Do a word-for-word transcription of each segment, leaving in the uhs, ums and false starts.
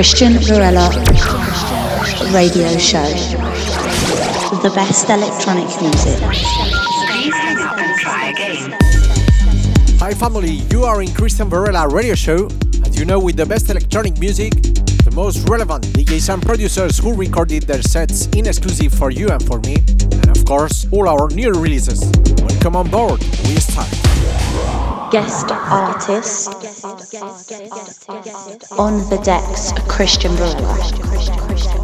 Cristian Varela Radio Show. The best electronic music. Please hang up and try again. Hi family, you are in Cristian Varela Radio Show. As you know, with the best electronic music, the most relevant D Js and producers who recorded their sets in exclusive for you and for me, and of course, all our new releases. Welcome on board, we start. Guest artist on the decks, Cristian Varela.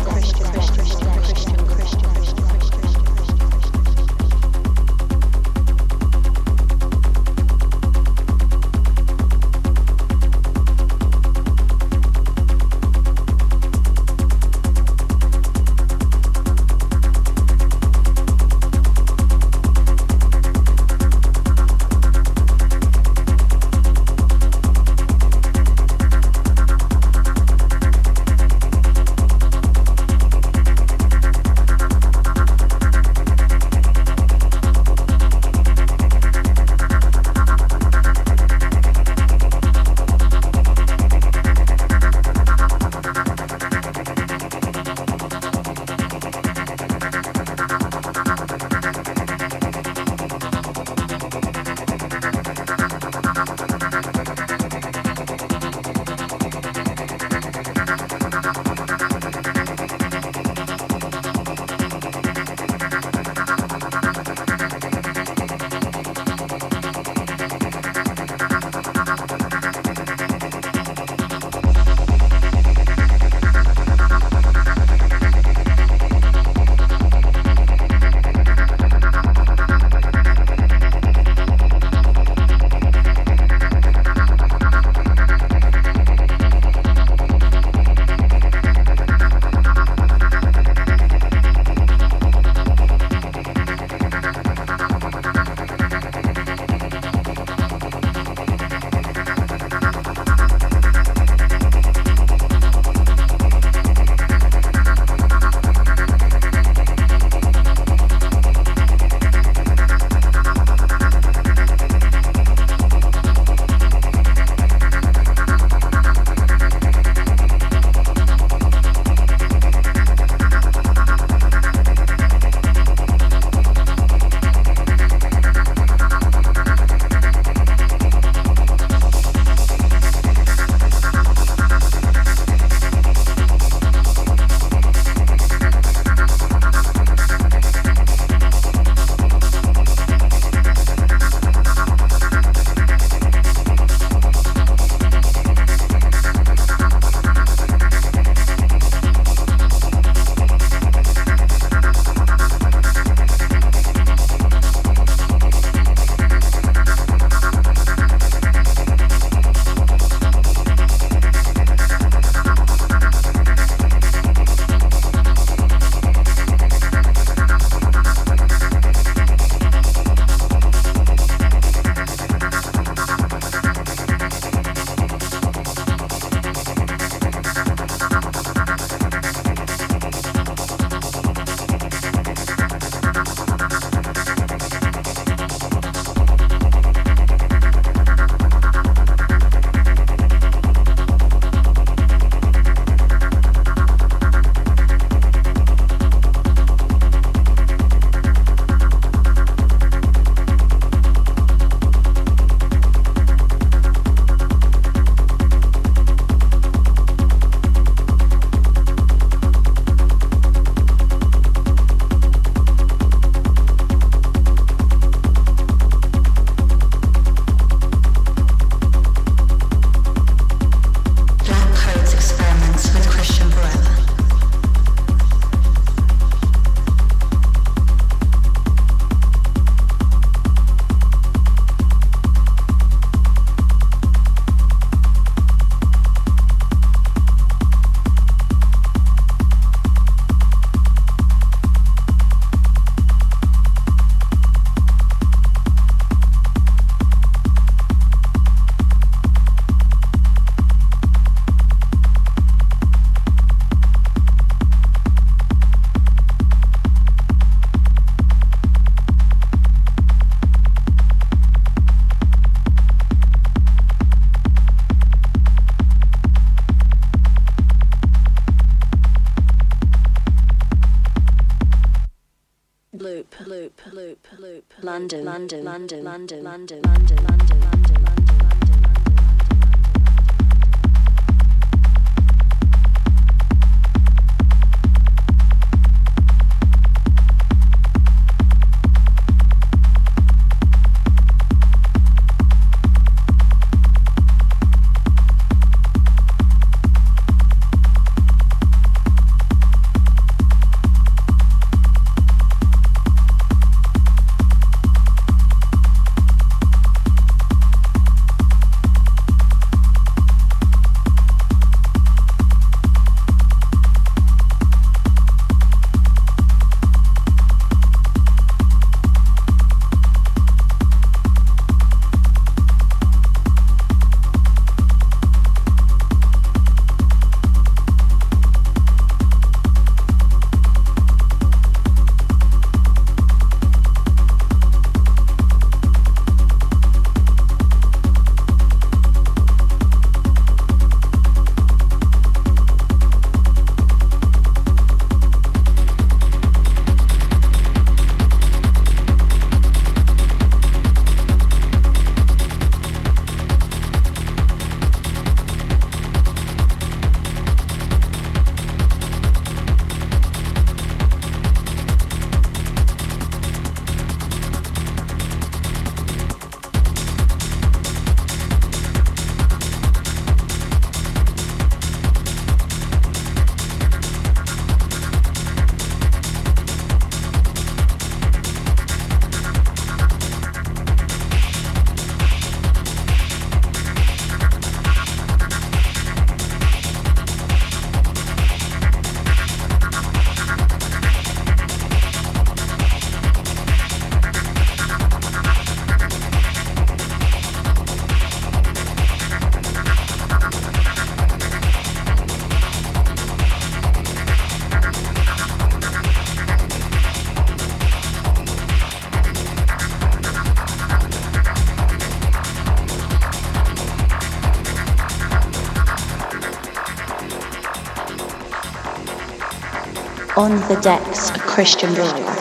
London, London, London, London, London, London, London, London, London. On the decks, a Cristian Varela.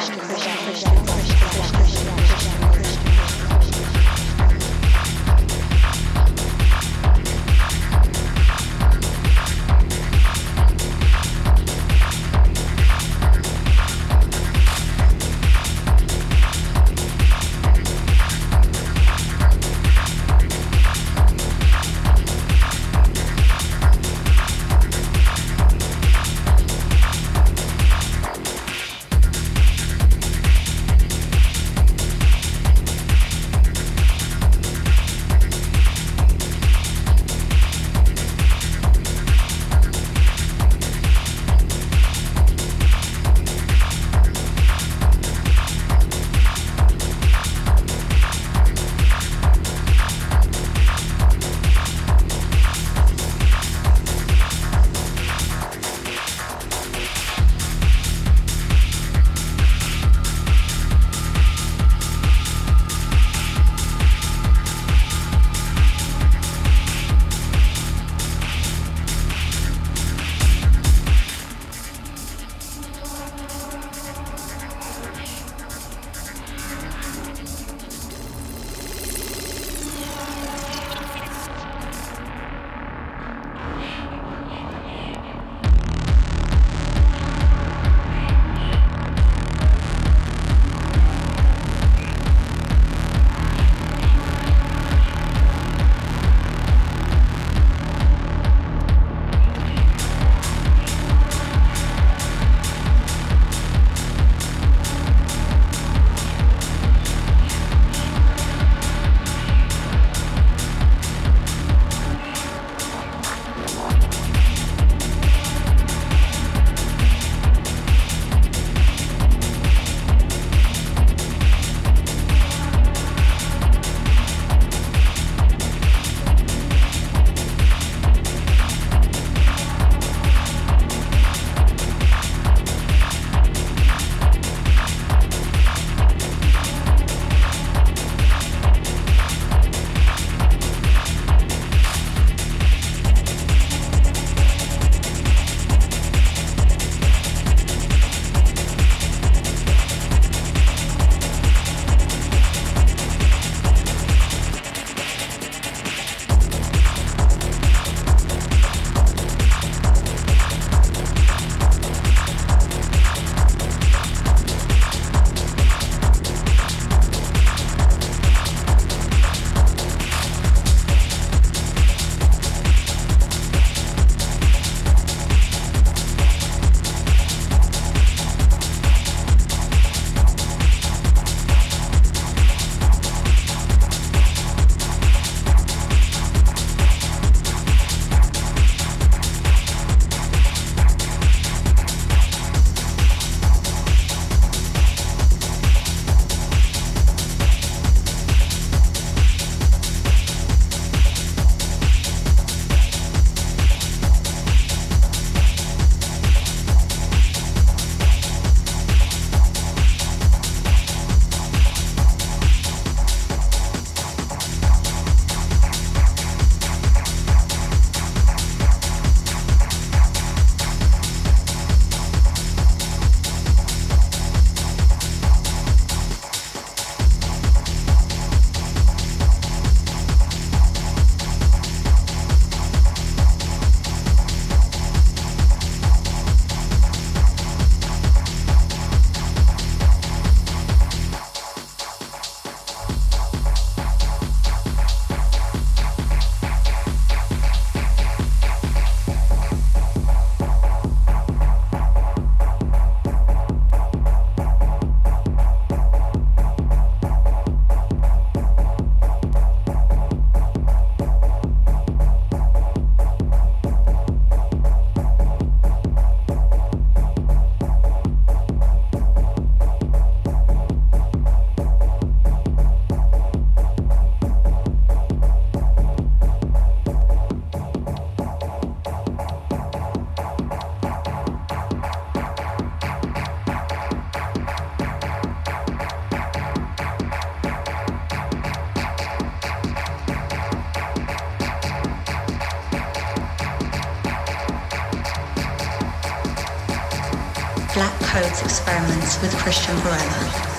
Black Codes Experiments with Cristian Varela.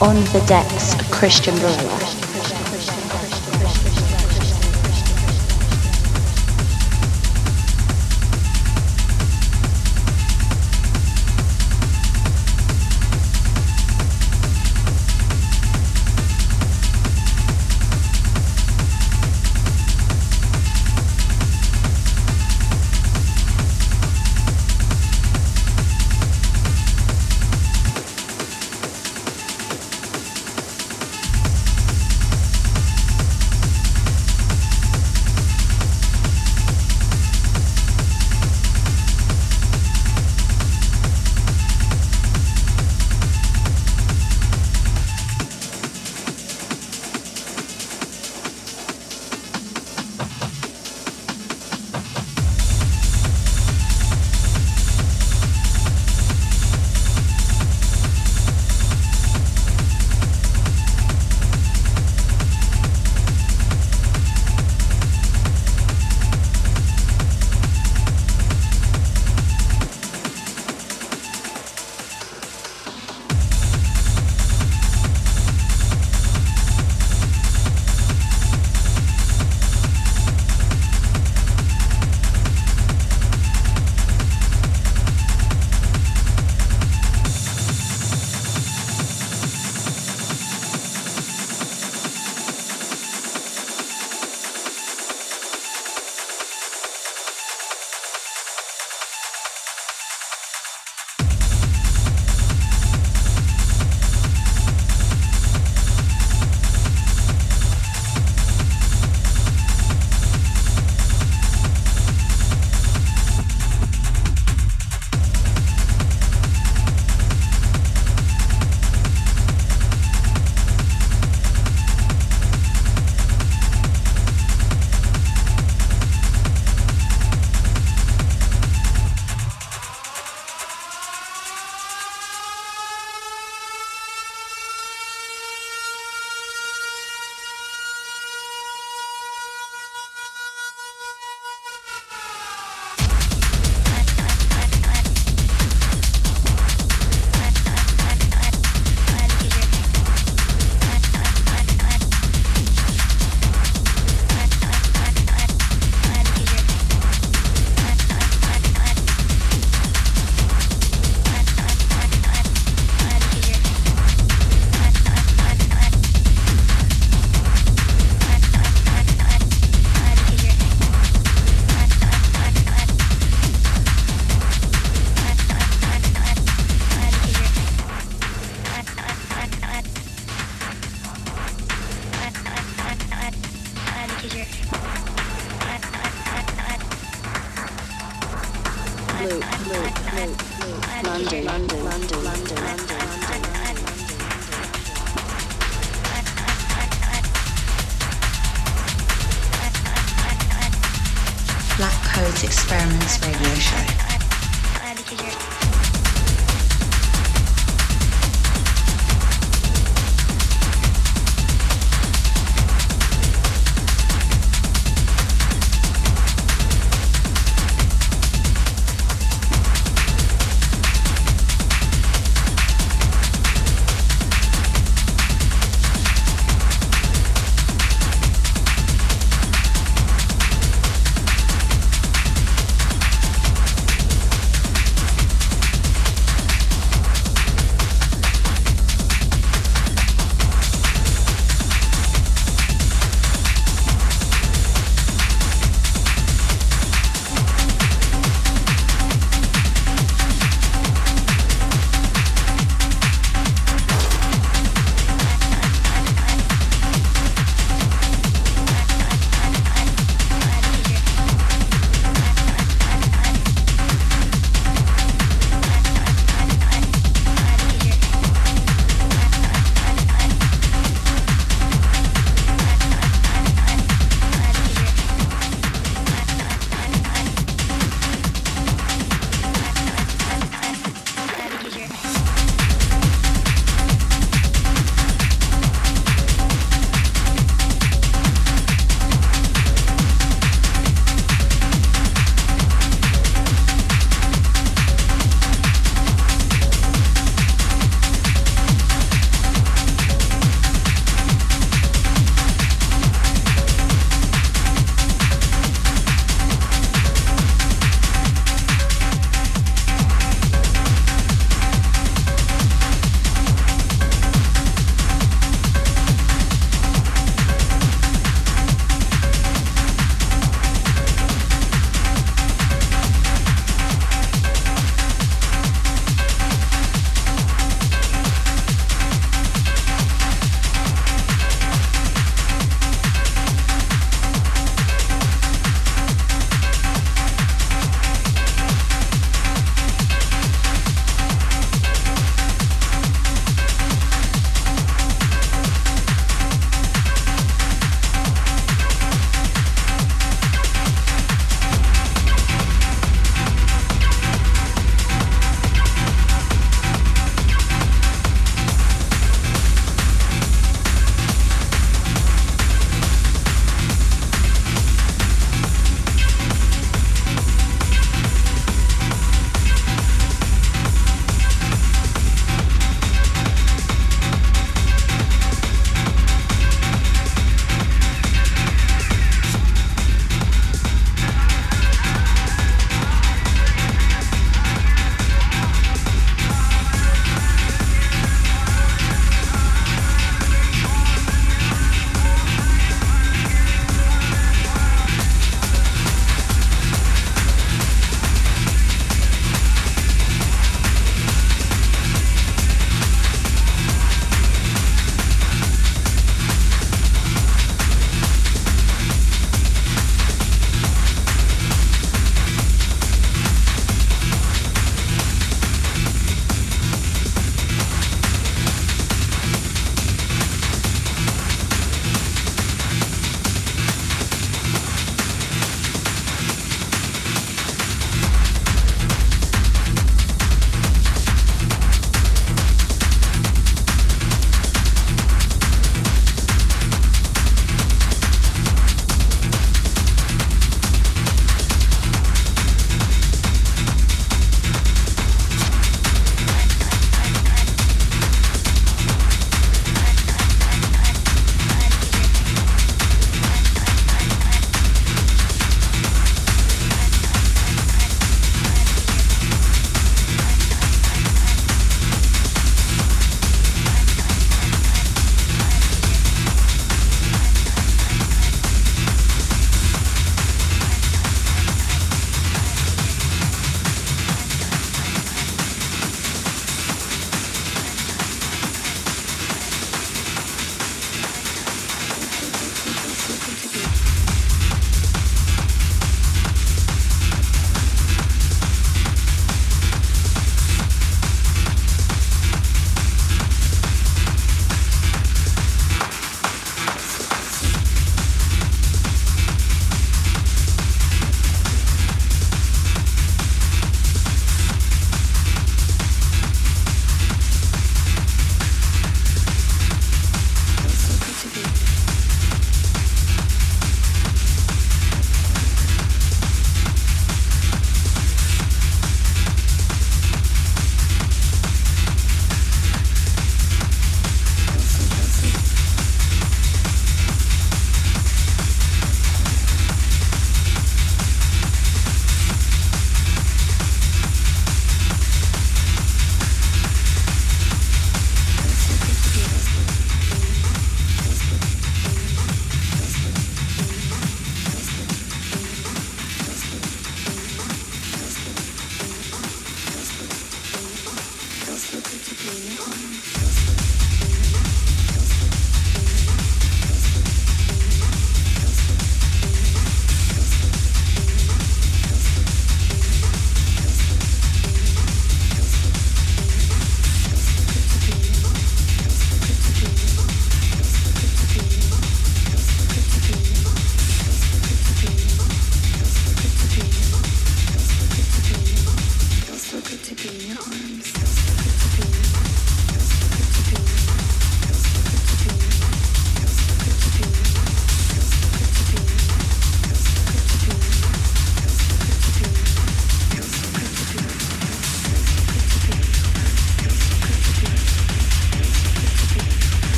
On the decks, Cristian Varela.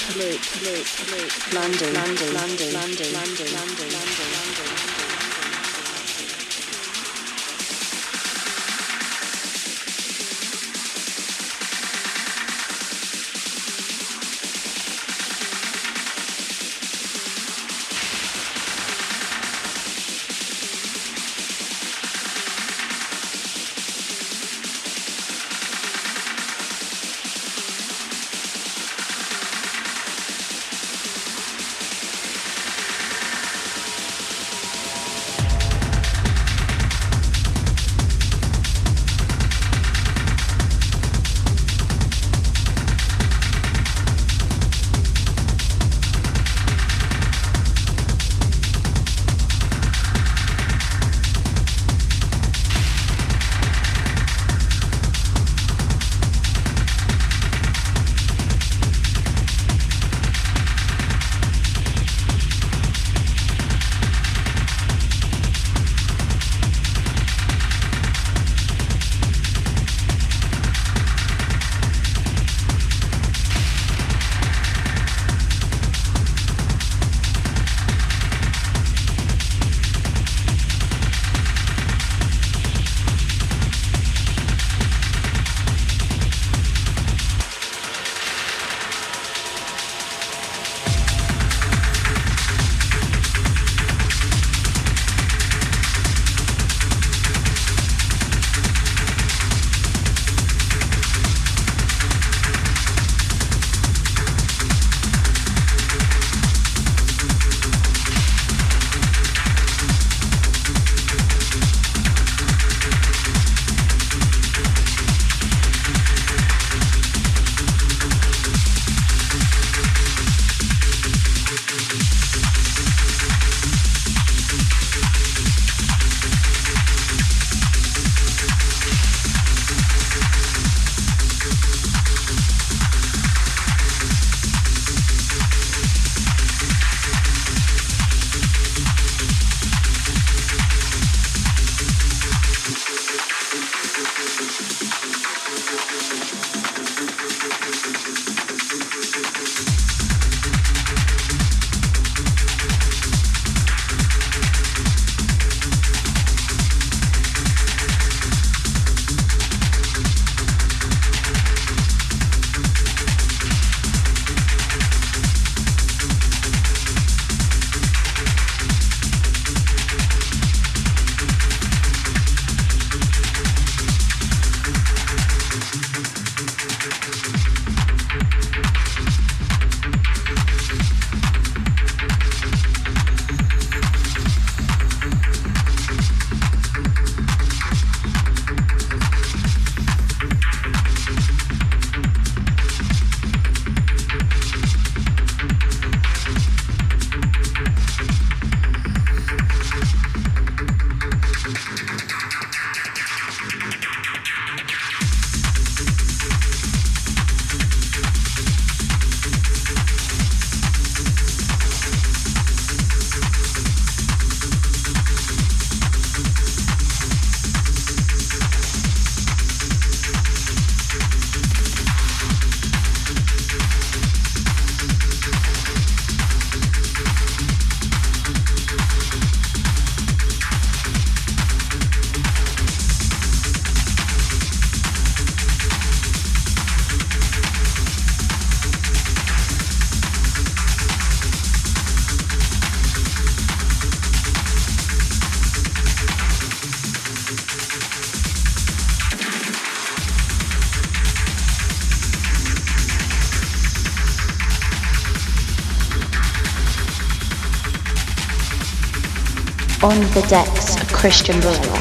London, London, London, London, London, London, London. On the decks, a Cristian Varela.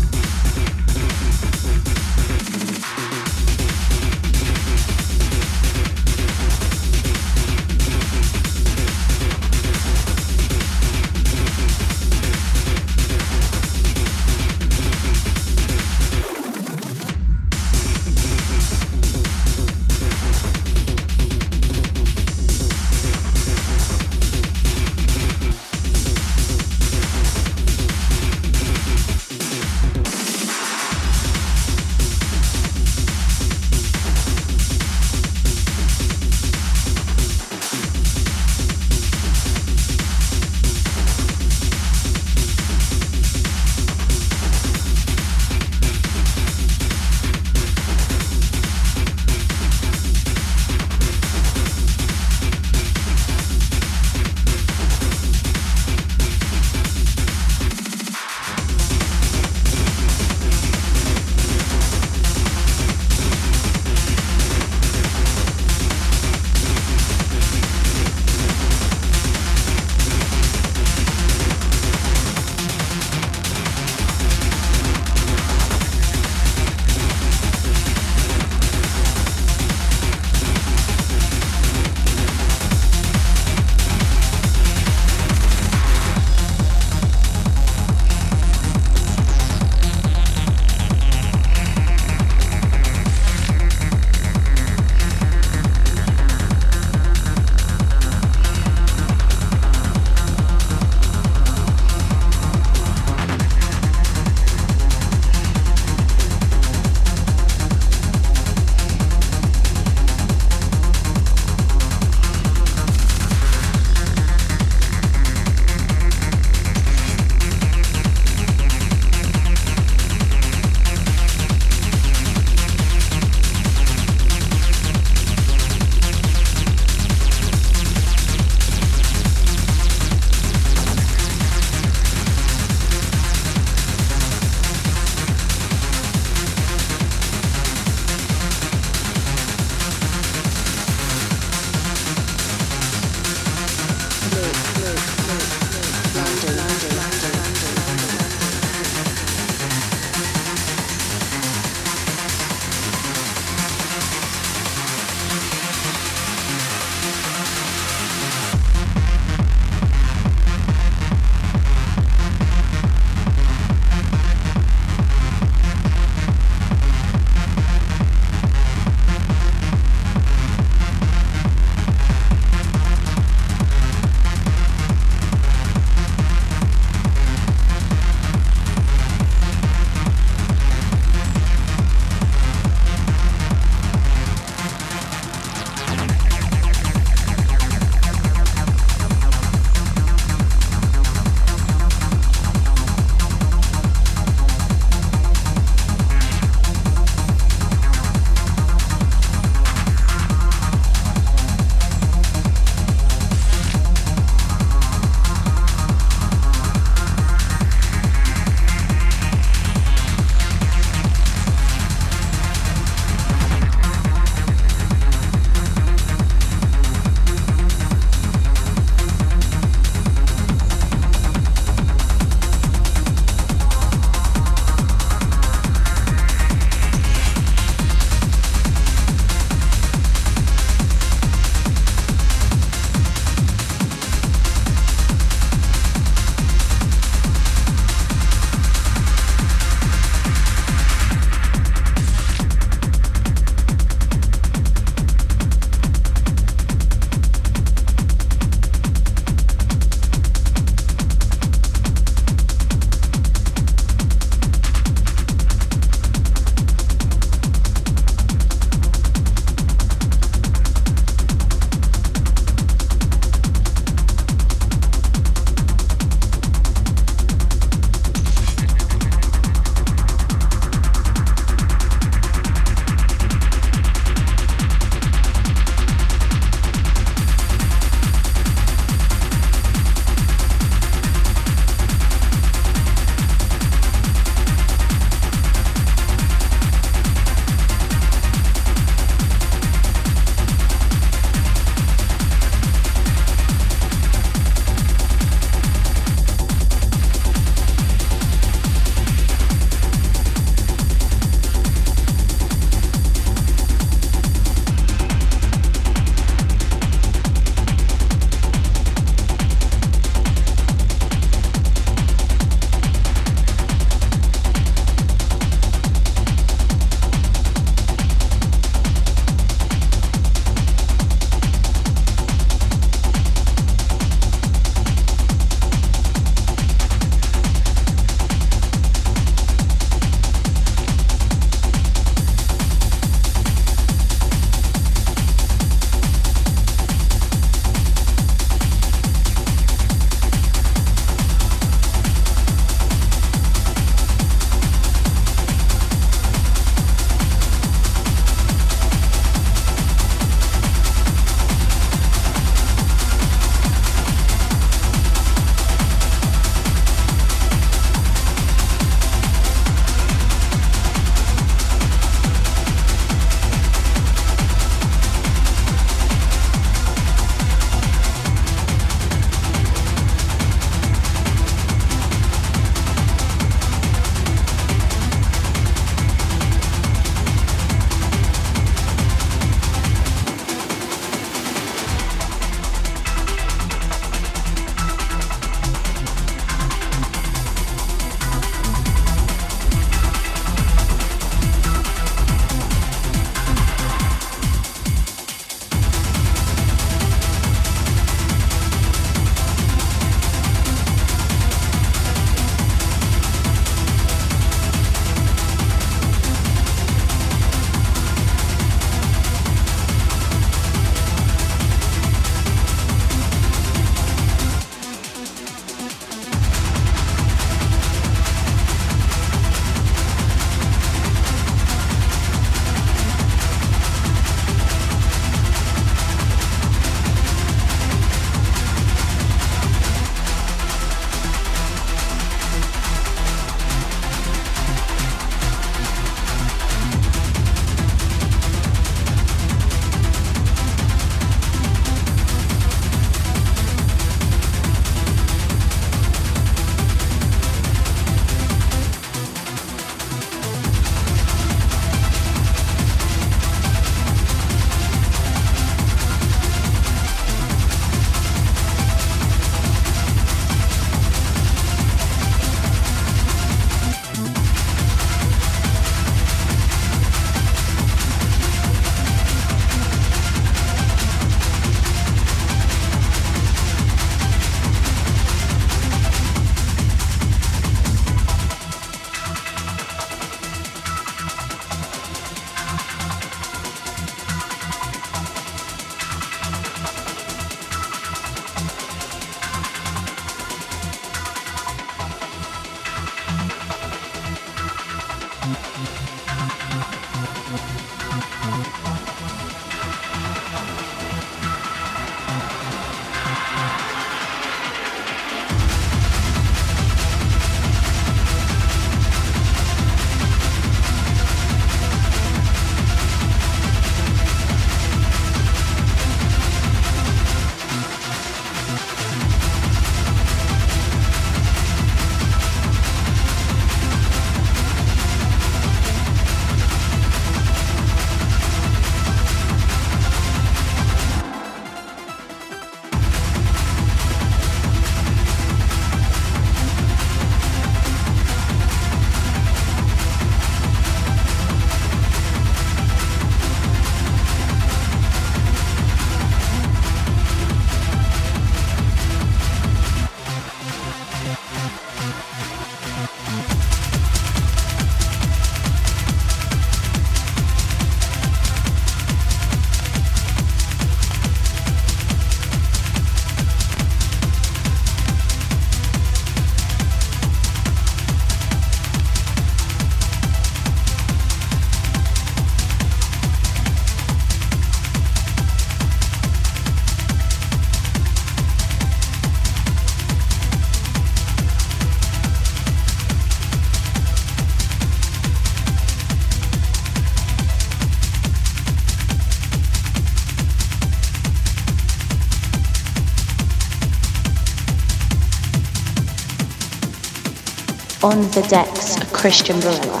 On the decks, Cristian Varela.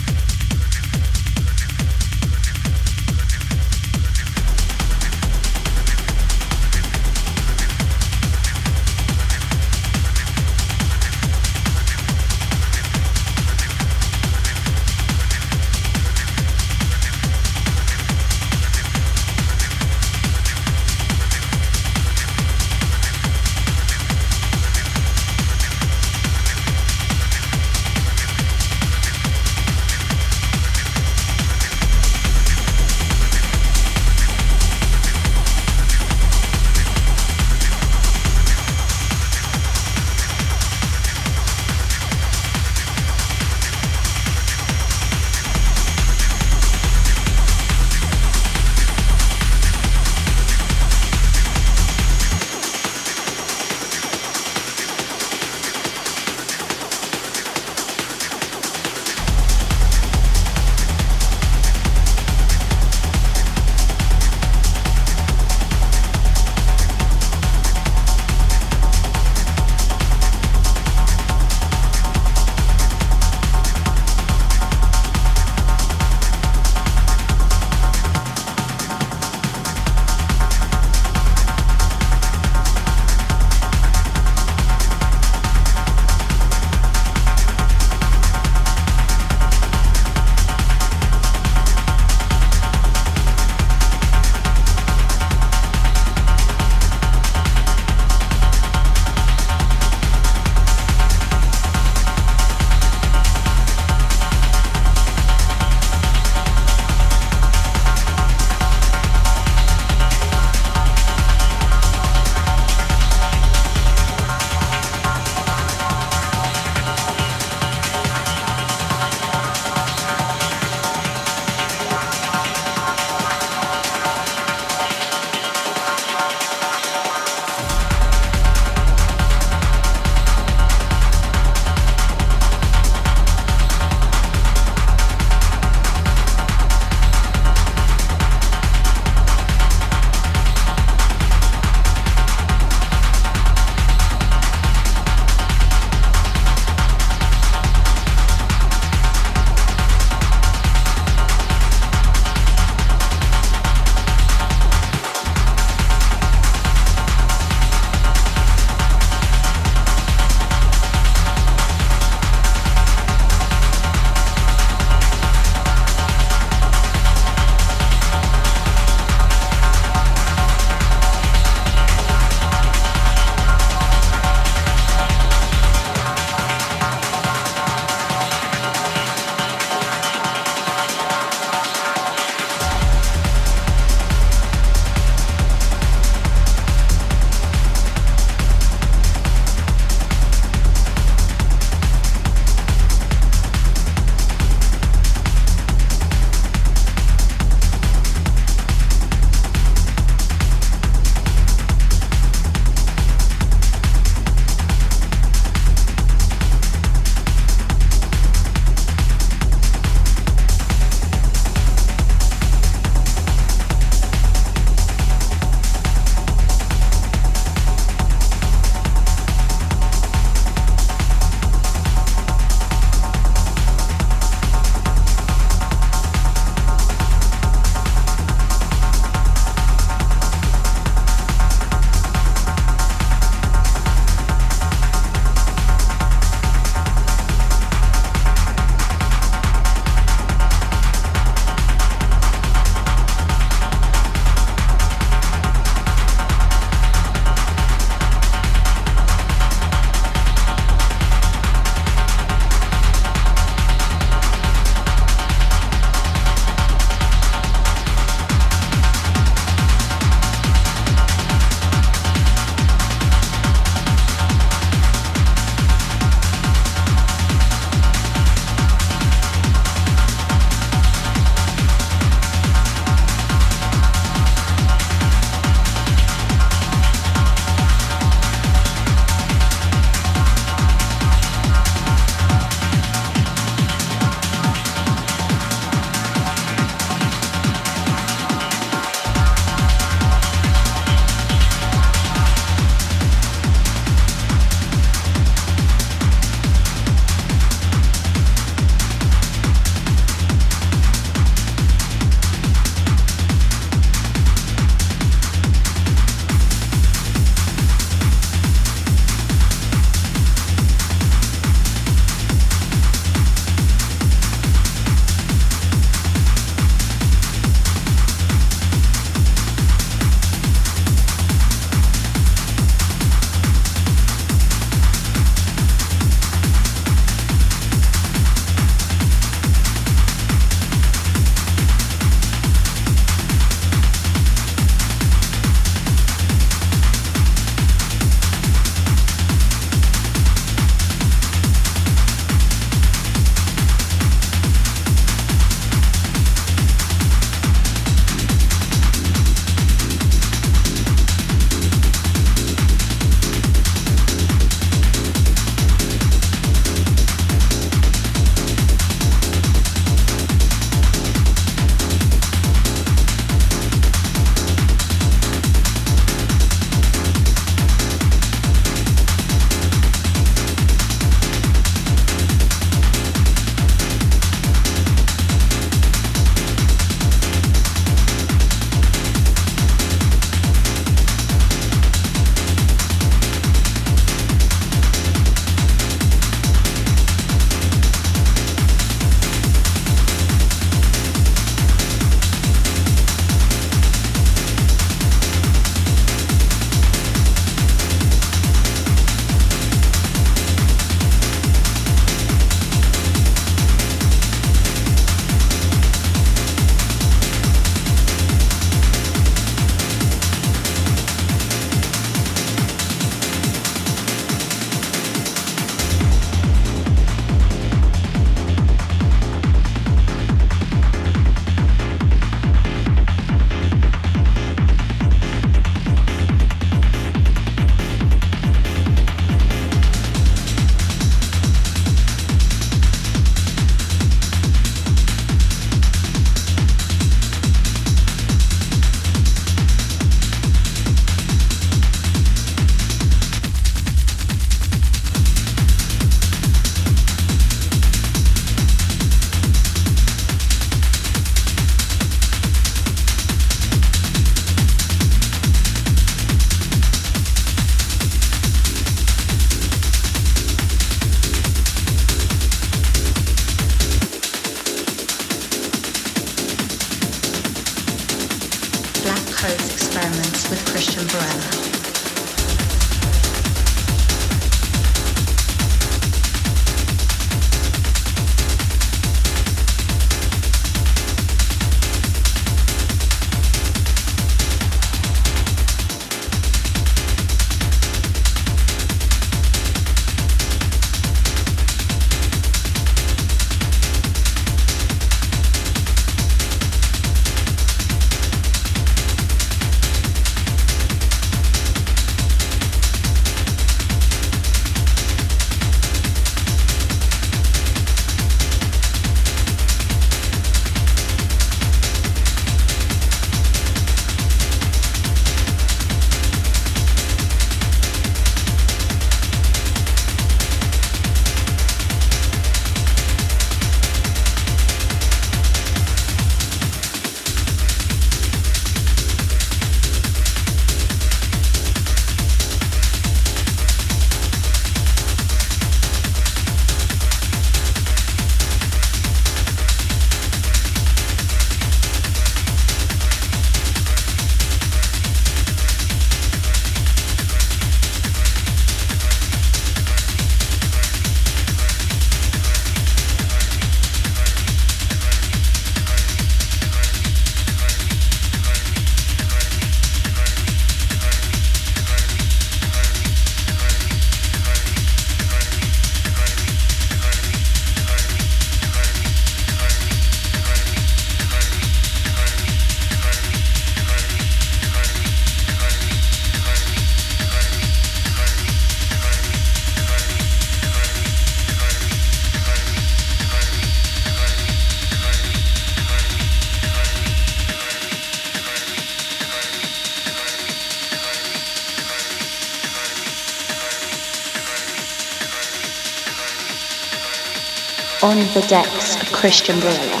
on the decks of Cristian Varela.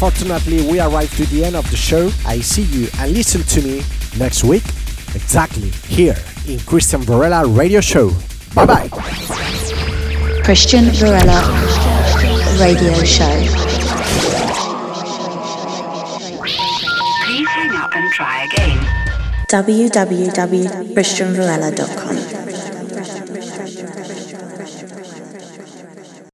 Unfortunately, we arrived to the end of the show. I see you and listen to me next week, exactly here in Cristian Varela Radio Show. Bye bye. Cristian Varela Radio Show. Please hang up and try again. w w w dot cristian varela dot com